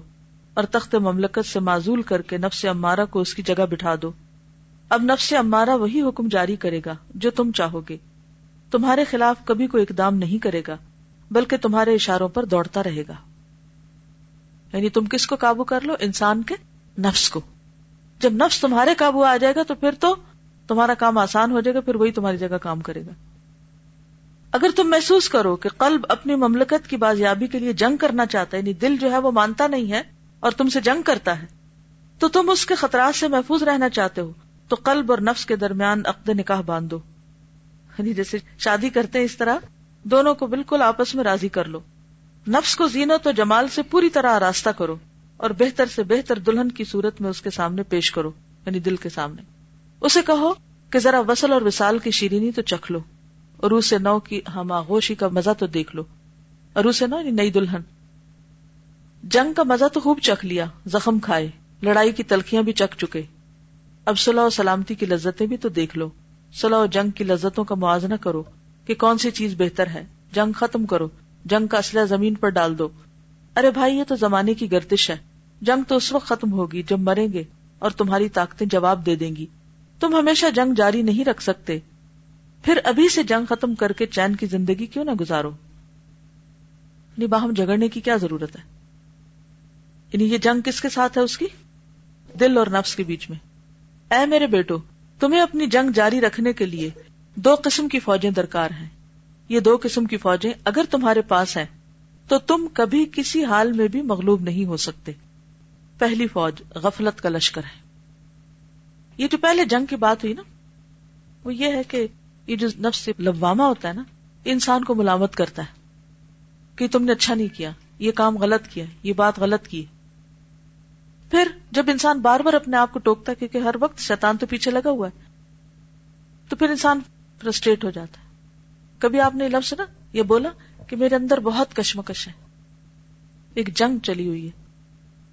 اور تخت مملکت سے معزول کر کے نفس امارہ کو اس کی جگہ بٹھا دو. اب نفس امارہ وہی حکم جاری کرے گا جو تم چاہو گے، تمہارے خلاف کبھی کوئی اقدام نہیں کرے گا، بلکہ تمہارے اشاروں پر دوڑتا رہے گا. یعنی تم کس کو قابو کر لو؟ انسان کے نفس کو. جب نفس تمہارے قابو آ جائے گا تو پھر تو تمہارا کام آسان ہو جائے گا، پھر وہی تمہاری جگہ کام کرے گا. اگر تم محسوس کرو کہ قلب اپنی مملکت کی بازیابی کے لیے جنگ کرنا چاہتا ہے، یعنی دل جو ہے وہ مانتا نہیں ہے اور تم سے جنگ کرتا ہے، تو تم اس کے خطرات سے محفوظ رہنا چاہتے ہو، تو قلب اور نفس کے درمیان عقد نکاح باندھ دو. یعنی جیسے شادی کرتے ہیں اس طرح دونوں کو بالکل آپس میں راضی کر لو. نفس کو زینت و جمال سے پوری طرح آراستہ کرو اور بہتر سے بہتر دلہن کی صورت میں اس کے سامنے پیش کرو، یعنی دل کے سامنے. اسے کہو کہ ذرا وصل اور وصال کی شیرینی تو چکھ لو، عروس نو کی ہماغوشی کا مزہ تو دیکھ لو. عروس نو یعنی نئی دلہن. جنگ کا مزہ تو خوب چکھ لیا, زخم کھائے, لڑائی کی تلخیاں بھی چکھ چکے, اب صلح و سلامتی کی لذتیں بھی تو دیکھ لو. صلح و جنگ کی لذتوں کا موازنہ کرو کہ کون سی چیز بہتر ہے. جنگ ختم کرو, جنگ کا اسلحہ زمین پر ڈال دو. ارے بھائی, یہ تو زمانے کی گردش ہے. جنگ تو اس وقت ختم ہوگی جب مریں گے اور تمہاری طاقتیں جواب دے دیں گی. تم ہمیشہ جنگ جاری نہیں رکھ سکتے, پھر ابھی سے جنگ ختم کر کے چین کی زندگی کیوں نہ گزارو. یعنی باہم جھگڑنے کی کیا ضرورت ہے؟ یعنی یہ جنگ کس کے ساتھ ہے؟ اس کی دل اور نفس کے بیچ میں. اے میرے بیٹو, تمہیں اپنی جنگ جاری رکھنے کے لیے دو قسم کی فوجیں درکار ہیں. یہ دو قسم کی فوجیں اگر تمہارے پاس ہیں تو تم کبھی کسی حال میں بھی مغلوب نہیں ہو سکتے. پہلی فوج غفلت کا لشکر ہے. یہ جو پہلے جنگ کی بات ہوئی نا, وہ یہ ہے کہ یہ جو نفس سے لوامہ ہوتا ہے نا, انسان کو ملامت کرتا ہے کہ تم نے اچھا نہیں کیا, یہ کام غلط کیا, یہ بات غلط کی. پھر جب انسان بار بار اپنے آپ کو ٹوکتا ہے کیونکہ ہر وقت شیطان تو پیچھے لگا ہوا ہے, تو پھر انسان فرسٹریٹ ہو جاتا ہے. کبھی آپ نے لفظ نا یہ بولا کہ میرے اندر بہت کشمکش ہے, ایک جنگ چلی ہوئی ہے.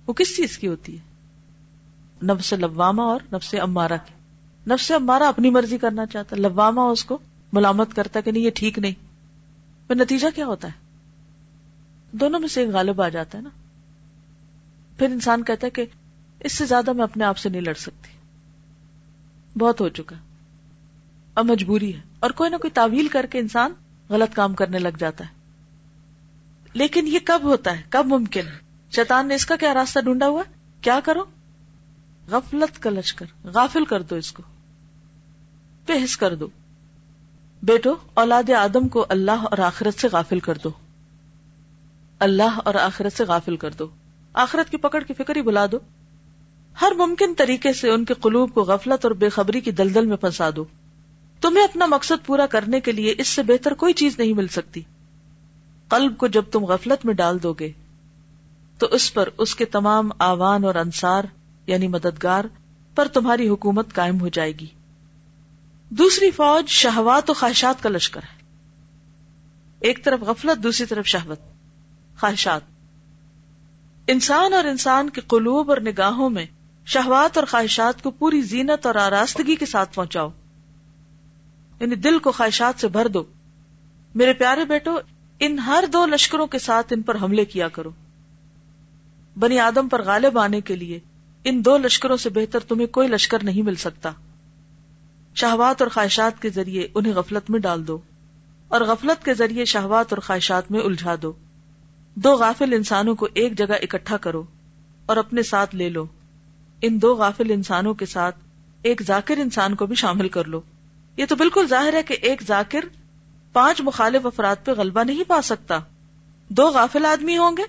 وہ کس چیز کی ہوتی ہے؟ نفس لوامہ اور نفس امارہ کی. نفس امارہ اپنی مرضی کرنا چاہتا ہے, لوامہ اس کو ملامت کرتا ہے کہ نہیں یہ ٹھیک نہیں. پھر نتیجہ کیا ہوتا ہے؟ دونوں میں سے ایک غالب آ جاتا ہے نا. پھر انسان کہتا ہے کہ اس سے زیادہ میں اپنے آپ سے نہیں لڑ سکتی, بہت ہو چکا, اب مجبوری ہے, اور کوئی نہ کوئی تعویل کر کے انسان غلط کام کرنے لگ جاتا ہے. لیکن یہ کب ہوتا ہے, کب ممکن ہے؟ شیطان نے اس کا کیا راستہ ڈھونڈا ہوا ہے؟ کیا کرو؟ غفلت کا لشکر, غافل کر دو, اس کو بے حس کر دو. بیٹو, اولاد آدم کو اللہ اور آخرت سے غافل کر دو. اللہ اور آخرت سے غافل کر دو, آخرت کی پکڑ کی فکر ہی بھلا دو. ہر ممکن طریقے سے ان کے قلوب کو غفلت اور بے خبری کی دلدل میں پھنسا دو. تمہیں اپنا مقصد پورا کرنے کے لیے اس سے بہتر کوئی چیز نہیں مل سکتی. قلب کو جب تم غفلت میں ڈال دو گے تو اس پر اس کے تمام آوان اور انصار یعنی مددگار پر تمہاری حکومت قائم ہو جائے گی. دوسری فوج شہوات و خواہشات کا لشکر ہے. ایک طرف غفلت, دوسری طرف شہوت, خواہشات. انسان اور انسان کے قلوب اور نگاہوں میں شہوات اور خواہشات کو پوری زینت اور آراستگی کے ساتھ پہنچاؤ, یعنی دل کو خواہشات سے بھر دو. میرے پیارے بیٹو, ان ہر دو لشکروں کے ساتھ ان پر حملے کیا کرو. بنی آدم پر غالب آنے کے لیے ان دو لشکروں سے بہتر تمہیں کوئی لشکر نہیں مل سکتا. شہوات اور خواہشات کے ذریعے انہیں غفلت میں ڈال دو, اور غفلت کے ذریعے شہوات اور خواہشات میں الجھا دو. دو غافل انسانوں کو ایک جگہ اکٹھا کرو اور اپنے ساتھ لے لو. ان دو غافل انسانوں کے ساتھ ایک ذاکر انسان کو بھی شامل کر لو. یہ تو بالکل ظاہر ہے کہ ایک ذاکر 5 مخالف افراد پہ غلبہ نہیں پا سکتا. 2 غافل آدمی ہوں گے,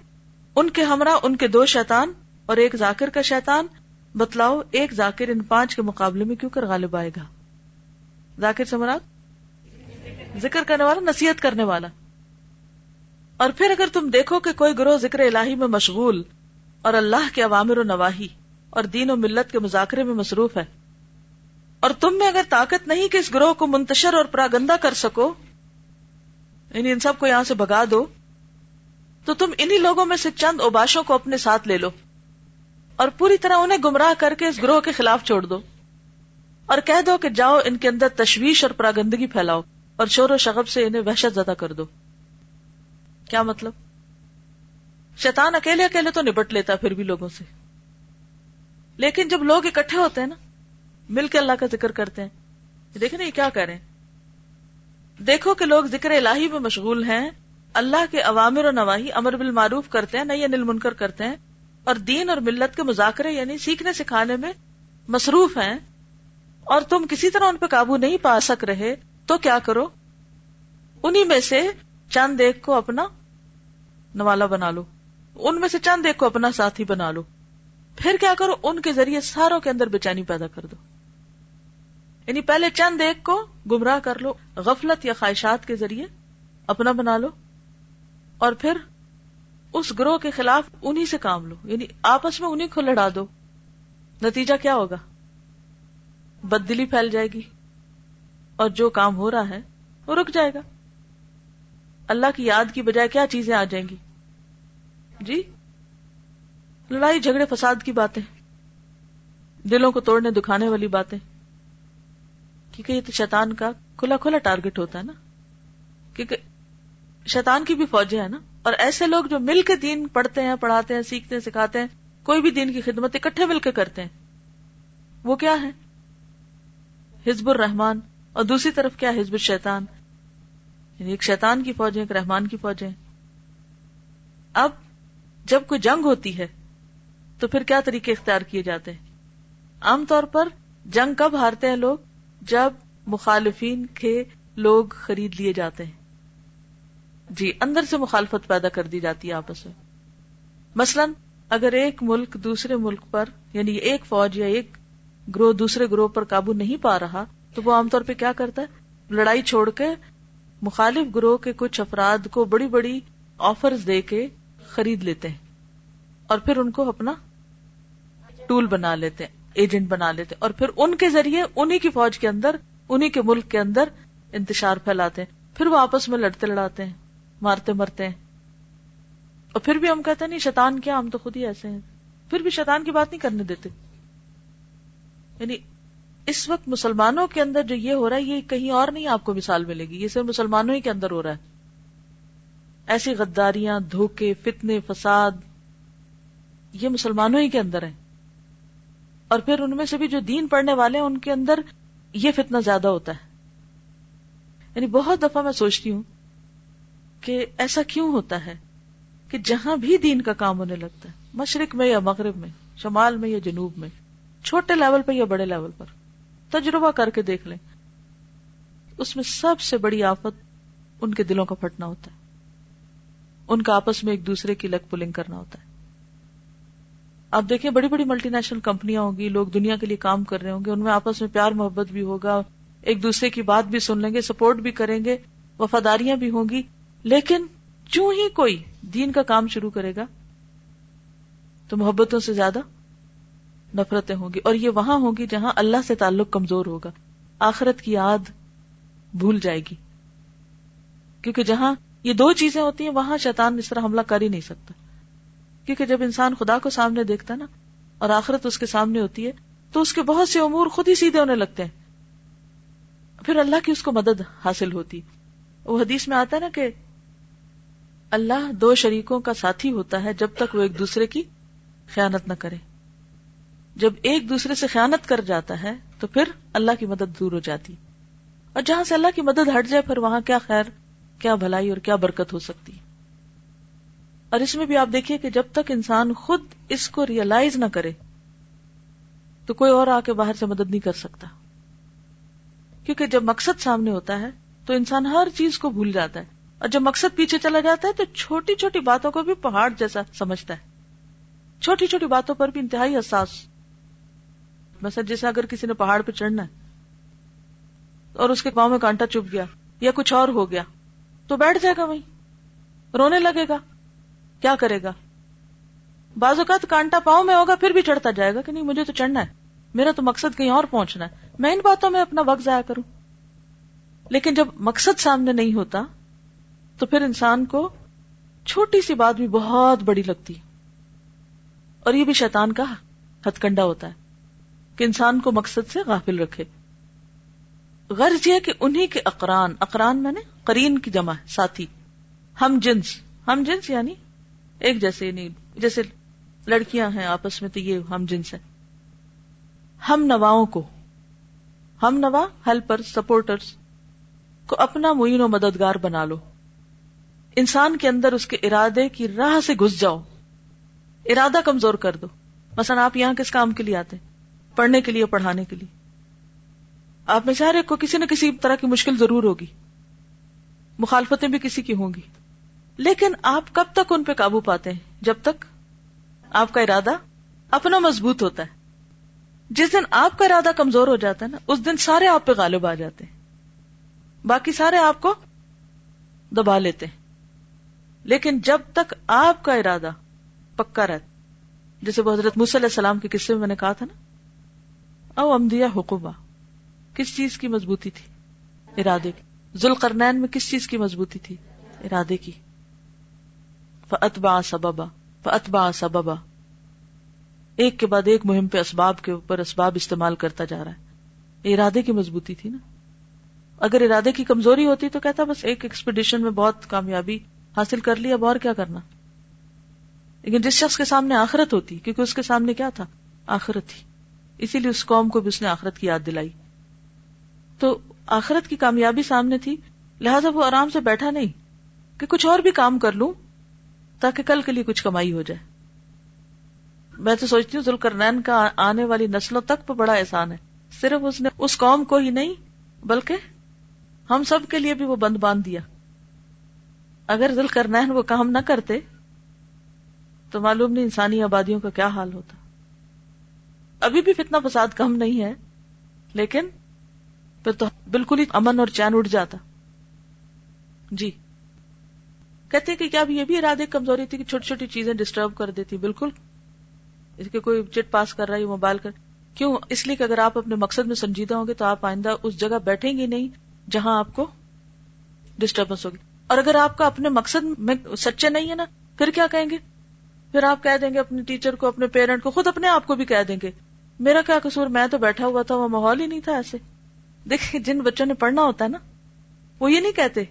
ان کے ہمراہ ان کے 2 شیطان اور ایک ذاکر کا شیطان. بتلاؤ ایک ذاکر ان 5 کے مقابلے میں کیوں کر غالب آئے گا؟ ذاکر سے مراد ذکر کرنے والا, نصیحت کرنے والا. اور پھر اگر تم دیکھو کہ کوئی گروہ ذکر الہی میں مشغول اور اللہ کے اوامر و نواہی اور دین و ملت کے مذاکرے میں مصروف ہے, اور تم میں اگر طاقت نہیں کہ اس گروہ کو منتشر اور پراگندہ کر سکو, یعنی ان سب کو یہاں سے بھگا دو, تو تم انہی لوگوں میں سے چند اوباشوں کو اپنے ساتھ لے لو اور پوری طرح انہیں گمراہ کر کے اس گروہ کے خلاف چھوڑ دو, اور کہہ دو کہ جاؤ ان کے اندر تشویش اور پراگندگی پھیلاؤ اور شور و شغب سے انہیں وحشت زدہ کر دو. کیا مطلب؟ شیطان اکیلے اکیلے تو نپٹ لیتا پھر بھی لوگوں سے, لیکن جب لوگ اکٹھے ہوتے ہیں نا, مل کے اللہ کا ذکر کرتے ہیں, دیکھیں نا یہ کیا کریں. دیکھو کہ لوگ ذکر الہی میں مشغول ہیں, اللہ کے اوامر و نواہی, امر بالمعروف کرتے ہیں, نہی عن المنکر کرتے ہیں, اور دین اور ملت کے مذاکرے یعنی سیکھنے سکھانے میں مصروف ہیں, اور تم کسی طرح ان پہ قابو نہیں پا سک رہے, تو کیا کرو؟ انہی میں سے چند ایک کو اپنا نوالا بنا لو, ان میں سے چند ایک کو اپنا ساتھی بنا لو. پھر کیا کرو؟ ان کے ذریعے ساروں کے اندر بے چینی پیدا کر دو. یعنی پہلے چند ایک کو گمراہ کر لو, غفلت یا خواہشات کے ذریعے اپنا بنا لو, اور پھر اس گروہ کے خلاف انہی سے کام لو, یعنی آپس میں انہی کو لڑا دو. نتیجہ کیا ہوگا؟ بددلی پھیل جائے گی, اور جو کام ہو رہا ہے وہ رک جائے گا. اللہ کی یاد کی بجائے کیا چیزیں آ جائیں گی جی؟ لڑائی جھگڑے فساد کی باتیں, دلوں کو توڑنے دکھانے والی باتیں. کیونکہ یہ تو شیطان کا کھلا کھلا ٹارگٹ ہوتا ہے نا, کیونکہ شیطان کی بھی فوجیں ہیں نا. اور ایسے لوگ جو مل کے دین پڑھتے ہیں, پڑھاتے ہیں, سیکھتے ہیں, سکھاتے ہیں, کوئی بھی دین کی خدمت اکٹھے مل کے کرتے ہیں, وہ کیا ہے؟ حزب الرحمان. اور دوسری طرف کیا ہے؟ حزب الشیطان. یعنی ایک شیطان کی فوجیں, ایک رحمان کی فوجیں. اب جب کوئی جنگ ہوتی ہے تو پھر کیا طریقے اختیار کیے جاتے ہیں؟ عام طور پر جنگ کب ہارتے ہیں لوگ؟ جب مخالفین کے لوگ خرید لیے جاتے ہیں جی, اندر سے مخالفت پیدا کر دی جاتی ہے آپس میں. مثلاً اگر ایک ملک دوسرے ملک پر, یعنی ایک فوج یا ایک گروہ دوسرے گروہ پر قابو نہیں پا رہا, تو وہ عام طور پہ کیا کرتا ہے؟ لڑائی چھوڑ کے مخالف گروہ کے کچھ افراد کو بڑی بڑی آفرز دے کے خرید لیتے ہیں, اور پھر ان کو اپنا ٹول بنا لیتے ہیں, ایجنٹ بنا لیتے ہیں, اور پھر ان کے ذریعے انہی کی فوج کے اندر, انہی کے ملک کے اندر انتشار پھیلاتے ہیں. پھر وہ آپس میں لڑتے لڑاتے ہیں, مارتے مرتے ہیں. اور پھر بھی ہم کہتے نہیں شیطان کیا, ہم تو خود ہی ایسے ہیں, پھر بھی شیطان کی بات نہیں کرنے دیتے. یعنی اس وقت مسلمانوں کے اندر جو یہ ہو رہا ہے, یہ کہیں اور نہیں آپ کو مثال ملے گی, یہ صرف مسلمانوں ہی کے اندر ہو رہا ہے. ایسی غداریاں, دھوکے, فتنے, فساد, یہ مسلمانوں ہی کے اندر ہیں. اور پھر ان میں سے بھی جو دین پڑھنے والے ہیں ان کے اندر یہ فتنہ زیادہ ہوتا ہے. یعنی بہت دفعہ میں سوچتی ہوں کہ ایسا کیوں ہوتا ہے کہ جہاں بھی دین کا کام ہونے لگتا ہے, مشرق میں یا مغرب میں, شمال میں یا جنوب میں, چھوٹے لیول پر یا بڑے لیول پر, تجربہ کر کے دیکھ لیں, اس میں سب سے بڑی آفت ان کے دلوں کا پھٹنا ہوتا ہے, ان کا آپس میں ایک دوسرے کی لگ پلنگ کرنا ہوتا ہے. آپ دیکھیں بڑی بڑی ملٹی نیشنل کمپنیاں ہوں گی, لوگ دنیا کے لیے کام کر رہے ہوں گے, ان میں آپس میں پیار محبت بھی ہوگا, ایک دوسرے کی بات بھی سن لیں گے, سپورٹ بھی کریں گے, وفاداریاں بھی ہوں گی. لیکن جو ہی کوئی دین کا کام شروع کرے گا تو محبتوں سے زیادہ نفرتیں ہوں گی, اور یہ وہاں ہوں گی جہاں اللہ سے تعلق کمزور ہوگا, آخرت کی یاد بھول جائے گی. کیونکہ جہاں یہ دو چیزیں ہوتی ہیں وہاں شیطان اس طرح حملہ کر ہی نہیں سکتا. کیونکہ جب انسان خدا کو سامنے دیکھتا نا اور آخرت اس کے سامنے ہوتی ہے تو اس کے بہت سے امور خود ہی سیدھے ہونے لگتے ہیں, پھر اللہ کی اس کو مدد حاصل ہوتی. وہ حدیث میں آتا ہے نا کہ اللہ دو شریکوں کا ساتھی ہوتا ہے جب تک وہ ایک دوسرے کی خیانت نہ کرے. جب ایک دوسرے سے خیانت کر جاتا ہے تو پھر اللہ کی مدد دور ہو جاتی, اور جہاں سے اللہ کی مدد ہٹ جائے پھر وہاں کیا خیر, کیا بھلائی اور کیا برکت ہو سکتی. اور اس میں بھی آپ دیکھیے کہ جب تک انسان خود اس کو ریئلائز نہ کرے تو کوئی اور آ کے باہر سے مدد نہیں کر سکتا, کیونکہ جب مقصد سامنے ہوتا ہے تو انسان ہر چیز کو بھول جاتا ہے, اور جب مقصد پیچھے چلا جاتا ہے تو چھوٹی چھوٹی باتوں کو بھی پہاڑ جیسا سمجھتا ہے, چھوٹی چھوٹی باتوں پر بھی انتہائی حساس. مثلا جیسے اگر کسی نے پہاڑ پہ چڑھنا ہے اور اس کے پاؤں میں کانٹا چپ گیا یا کچھ اور ہو گیا تو بیٹھ جائے گا وہیں, رونے لگے گا, کیا کرے گا؟ بعض اوقات کانٹا پاؤں میں ہوگا پھر بھی چڑھتا جائے گا کہ نہیں مجھے تو چڑھنا ہے, میرا تو مقصد کہیں اور پہنچنا ہے, میں ان باتوں میں اپنا وقت ضائع کروں. لیکن جب مقصد سامنے نہیں ہوتا تو پھر انسان کو چھوٹی سی بات بھی بہت بڑی لگتی, اور یہ بھی شیطان کا ہتھ کنڈا ہوتا ہے کہ انسان کو مقصد سے غافل رکھے. غرض یہ کہ انہی کے اقران, اقران میں نے قرین کی جمع ہے ساتھی, ہم جنس, ہم جنس یعنی ایک جیسے, نہیں جیسے لڑکیاں ہیں آپس میں تو یہ ہم جنس ہیں. ہم نواؤں کو, ہم نوا ہیلپر سپورٹرز کو اپنا معین و مددگار بنا لو. انسان کے اندر اس کے ارادے کی راہ سے گھس جاؤ, ارادہ کمزور کر دو. مثلا آپ یہاں کس کام کے لیے آتے ہیں؟ پڑھنے کے لیے, پڑھانے کے لیے. آپ میں سارے کو کسی نہ کسی طرح کی مشکل ضرور ہوگی, مخالفتیں بھی کسی کی ہوں گی, لیکن آپ کب تک ان پہ قابو پاتے ہیں؟ جب تک آپ کا ارادہ اپنا مضبوط ہوتا ہے. جس دن آپ کا ارادہ کمزور ہو جاتا ہے نا, اس دن سارے آپ پہ غالب آ جاتے ہیں, باقی سارے آپ کو دبا لیتے ہیں. لیکن جب تک آپ کا ارادہ پکا رہتا, جیسے وہ حضرت موسیٰ علیہ السلام کے قصے میں نے کہا تھا نا, او امدیہ حقوبہ, کس چیز کی مضبوطی تھی؟ ارادے کی. ذوالقرنین میں کس چیز کی مضبوطی تھی؟ ارادے کی. فَأَتْبَعَ سَبَبَا فَأَتْبَعَ سَبَبَا، ایک کے بعد ایک مہم پہ اسباب کے اوپر اسباب استعمال کرتا جا رہا ہے. ارادے کی مضبوطی تھی نا. اگر ارادے کی کمزوری ہوتی تو کہتا بس ایک ایکسپیڈیشن میں بہت کامیابی حاصل کر لی، اب اور کیا کرنا. لیکن جس شخص کے سامنے آخرت ہوتی، کیونکہ اس کے سامنے کیا تھا؟ آخرت تھی، اسی لیے اس قوم کو بھی اس نے آخرت کی یاد دلائی. تو آخرت کی کامیابی سامنے تھی، لہذا وہ آرام سے بیٹھا نہیں کہ کچھ اور بھی کام کر لوں تاکہ کل کے لیے کچھ کمائی ہو جائے. میں تو سوچتی ہوں ذوالقرنین کا آنے والی نسلوں تک پر بڑا احسان ہے. صرف اس نے اس قوم کو ہی نہیں بلکہ ہم سب کے لیے بھی وہ بند باندھ دیا. اگر ذوالقرنین وہ کام نہ کرتے تو معلوم نہیں انسانی آبادیوں کا کیا حال ہوتا. ابھی بھی فتنہ فساد کم نہیں ہے، لیکن پھر تو بالکل ہی امن اور چین اٹھ جاتا. جی کہتے ہیں کہ کیا یہ بھی ارادے کی کمزوری تھی کہ چھوٹی چھوٹی چیزیں ڈسٹرب کر دیتی؟ بالکل. اس کے کوئی چٹ پاس کر رہا ہے موبائل کر، کیوں؟ اس لیے کہ اگر آپ اپنے مقصد میں سنجیدہ ہوں گے تو آپ آئندہ اس جگہ بیٹھیں گے نہیں جہاں آپ کو ڈسٹربنس ہوگی. اور اگر آپ کا اپنے مقصد میں سچے نہیں ہے نا، پھر کیا کہیں گے؟ پھر آپ کہہ دیں گے اپنے ٹیچر کو، اپنے پیرنٹ کو، خود اپنے آپ کو بھی کہہ دیں گے میرا کیا قصور، میں تو بیٹھا ہوا تھا، وہ ماحول ہی نہیں تھا ایسے. دیکھیں جن بچوں نے پڑھنا ہوتا ہے نا، وہ یہ نہیں کہتے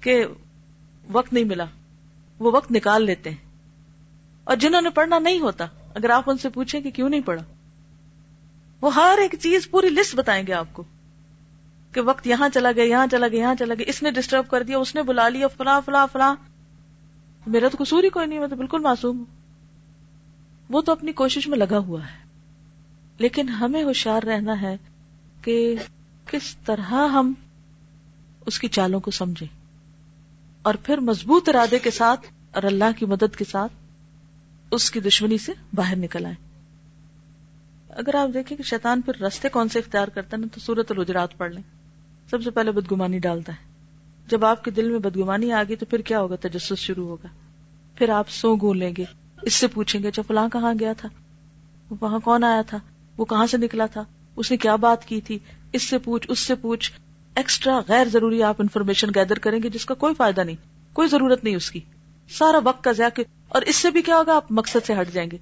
کہ وقت نہیں ملا، وہ وقت نکال لیتے ہیں. اور جنہوں نے پڑھنا نہیں ہوتا، اگر آپ ان سے پوچھیں کہ کیوں نہیں پڑھا، وہ ہر ایک چیز پوری لسٹ بتائیں گے آپ کو کہ وقت یہاں چلا گیا، یہاں چلا گیا، یہاں چلا گیا، اس نے ڈسٹرب کر دیا، اس نے بلا لیا، فلاں فلاں فلاں. میرا تو قصور ہی کوئی نہیں، میں تو بالکل معصوم ہوں. وہ تو اپنی کوشش میں لگا ہوا ہے. لیکن ہمیں ہوشیار رہنا ہے کہ کس طرح ہم اس کی چالوں کو سمجھیں اور پھر مضبوط ارادے کے ساتھ اور اللہ کی مدد کے ساتھ اس کی دشمنی سے باہر نکل آئیں. اگر آپ دیکھیں کہ شیطان پھر راستے کون سے اختیار کرتا ہے نا، تو سورۃ الحجرات پڑھ لیں. سب سے پہلے بدگمانی ڈالتا ہے. جب آپ کے دل میں بدگمانی آ گئی تو پھر کیا ہوگا؟ تجسس شروع ہوگا. پھر آپ سو گون لیں گے، اس سے پوچھیں گے اچھا فلاں کہاں گیا تھا، وہاں کون آیا تھا، وہ کہاں سے نکلا تھا، اس نے کیا بات کی تھی، اس سے پوچھ، اس سے پوچھ. ایکسٹرا غیر ضروری آپ انفارمیشن گیدر کریں گے جس کا کوئی فائدہ نہیں، کوئی ضرورت نہیں اس کی، سارا وقت کا ضیاع. اور اس سے بھی کیا ہوگا؟ آپ مقصد سے ہٹ جائیں گے.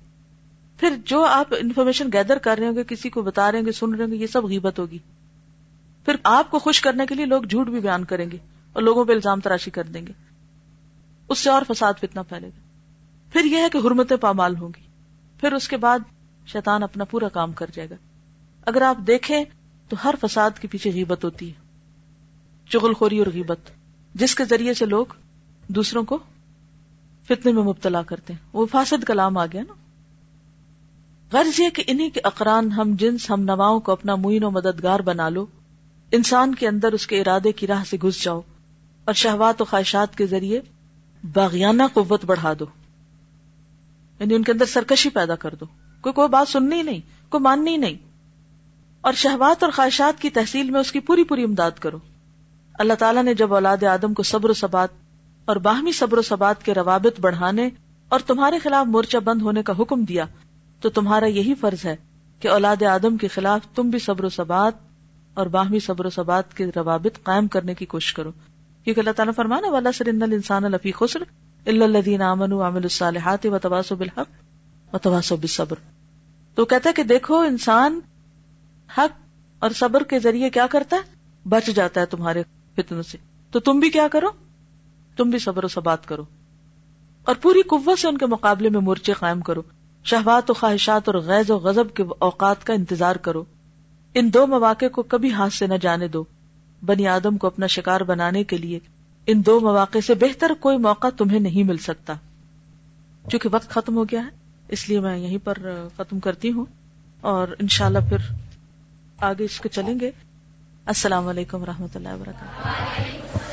پھر جو آپ انفارمیشن گیدر کر رہے ہوں گے، کسی کو بتا رہے ہوں گے، سن رہے ہوں گے، یہ سب غیبت ہوگی. پھر آپ کو خوش کرنے کے لیے لوگ جھوٹ بھی بیان کریں گے اور لوگوں پہ الزام تراشی کر دیں گے، اس سے اور فساد فتنہ پھیلے گا. پھر یہ ہے کہ حرمتیں پامال ہوں گی. پھر اس کے بعد شیطان اپنا پورا کام کر جائے گا. اگر آپ دیکھیں تو ہر فساد کے پیچھے غیبت ہوتی ہے، چغل خوری اور غیبت، جس کے ذریعے سے لوگ دوسروں کو فتنے میں مبتلا کرتے ہیں. وہ فاسد کلام آ گیا نا. غرض یہ کہ انہی کے اقران، ہم جنس، ہم نواؤں کو اپنا معین و مددگار بنا لو. انسان کے اندر اس کے ارادے کی راہ سے گھس جاؤ اور شہوات و خواہشات کے ذریعے باغیانہ قوت بڑھا دو، یعنی ان کے اندر سرکشی پیدا کر دو. کوئی بات سننی نہیں، کوئی ماننی نہیں، اور شہوات اور خواہشات کی تحصیل میں اس کی پوری پوری امداد کرو. اللہ تعالیٰ نے جب اولاد آدم کو صبر و ثبات اور باہمی صبر و ثبات کے روابط بڑھانے اور تمہارے خلاف مورچہ بند ہونے کا حکم دیا تو تمہارا یہی فرض ہے کہ اولاد آدم کے خلاف تم بھی صبر و ثبات اور باہمی صبر و ثبات کے روابط قائم کرنے کی کوشش کرو، کیونکہ اللہ تعالیٰ فرمانا وَلَسَرِنَّ الْإِنسَانَ لَفِي خُسْرٍ إِلَّا الَّذِينَ آمَنُوا وَعَمِلُوا الصَّالِحَاتِ وَتَوَاصَوْا بِالْحَقِّ وَتَوَاصَوْا بِالصَّبْرِ. تو کہتا ہے کہ دیکھو انسان حق اور صبر کے ذریعے کیا کرتا ہے؟ بچ جاتا ہے تمہارے فتنوں سے. تو تم بھی کیا کرو؟ تم بھی صبر و ثبات کرو اور پوری قوت سے ان کے مقابلے میں مورچے قائم کرو. شہوات و خواہشات اور غیظ و غضب کے اوقات کا انتظار کرو. ان دو مواقع کو کبھی ہاتھ سے نہ جانے دو. بنی آدم کو اپنا شکار بنانے کے لیے ان دو مواقع سے بہتر کوئی موقع تمہیں نہیں مل سکتا. چونکہ وقت ختم ہو گیا ہے اس لیے میں یہیں پر ختم کرتی ہوں، اور انشاءاللہ پھر آگے اس کو چلیں گے. السلام علیکم ورحمۃ اللہ وبرکاتہ.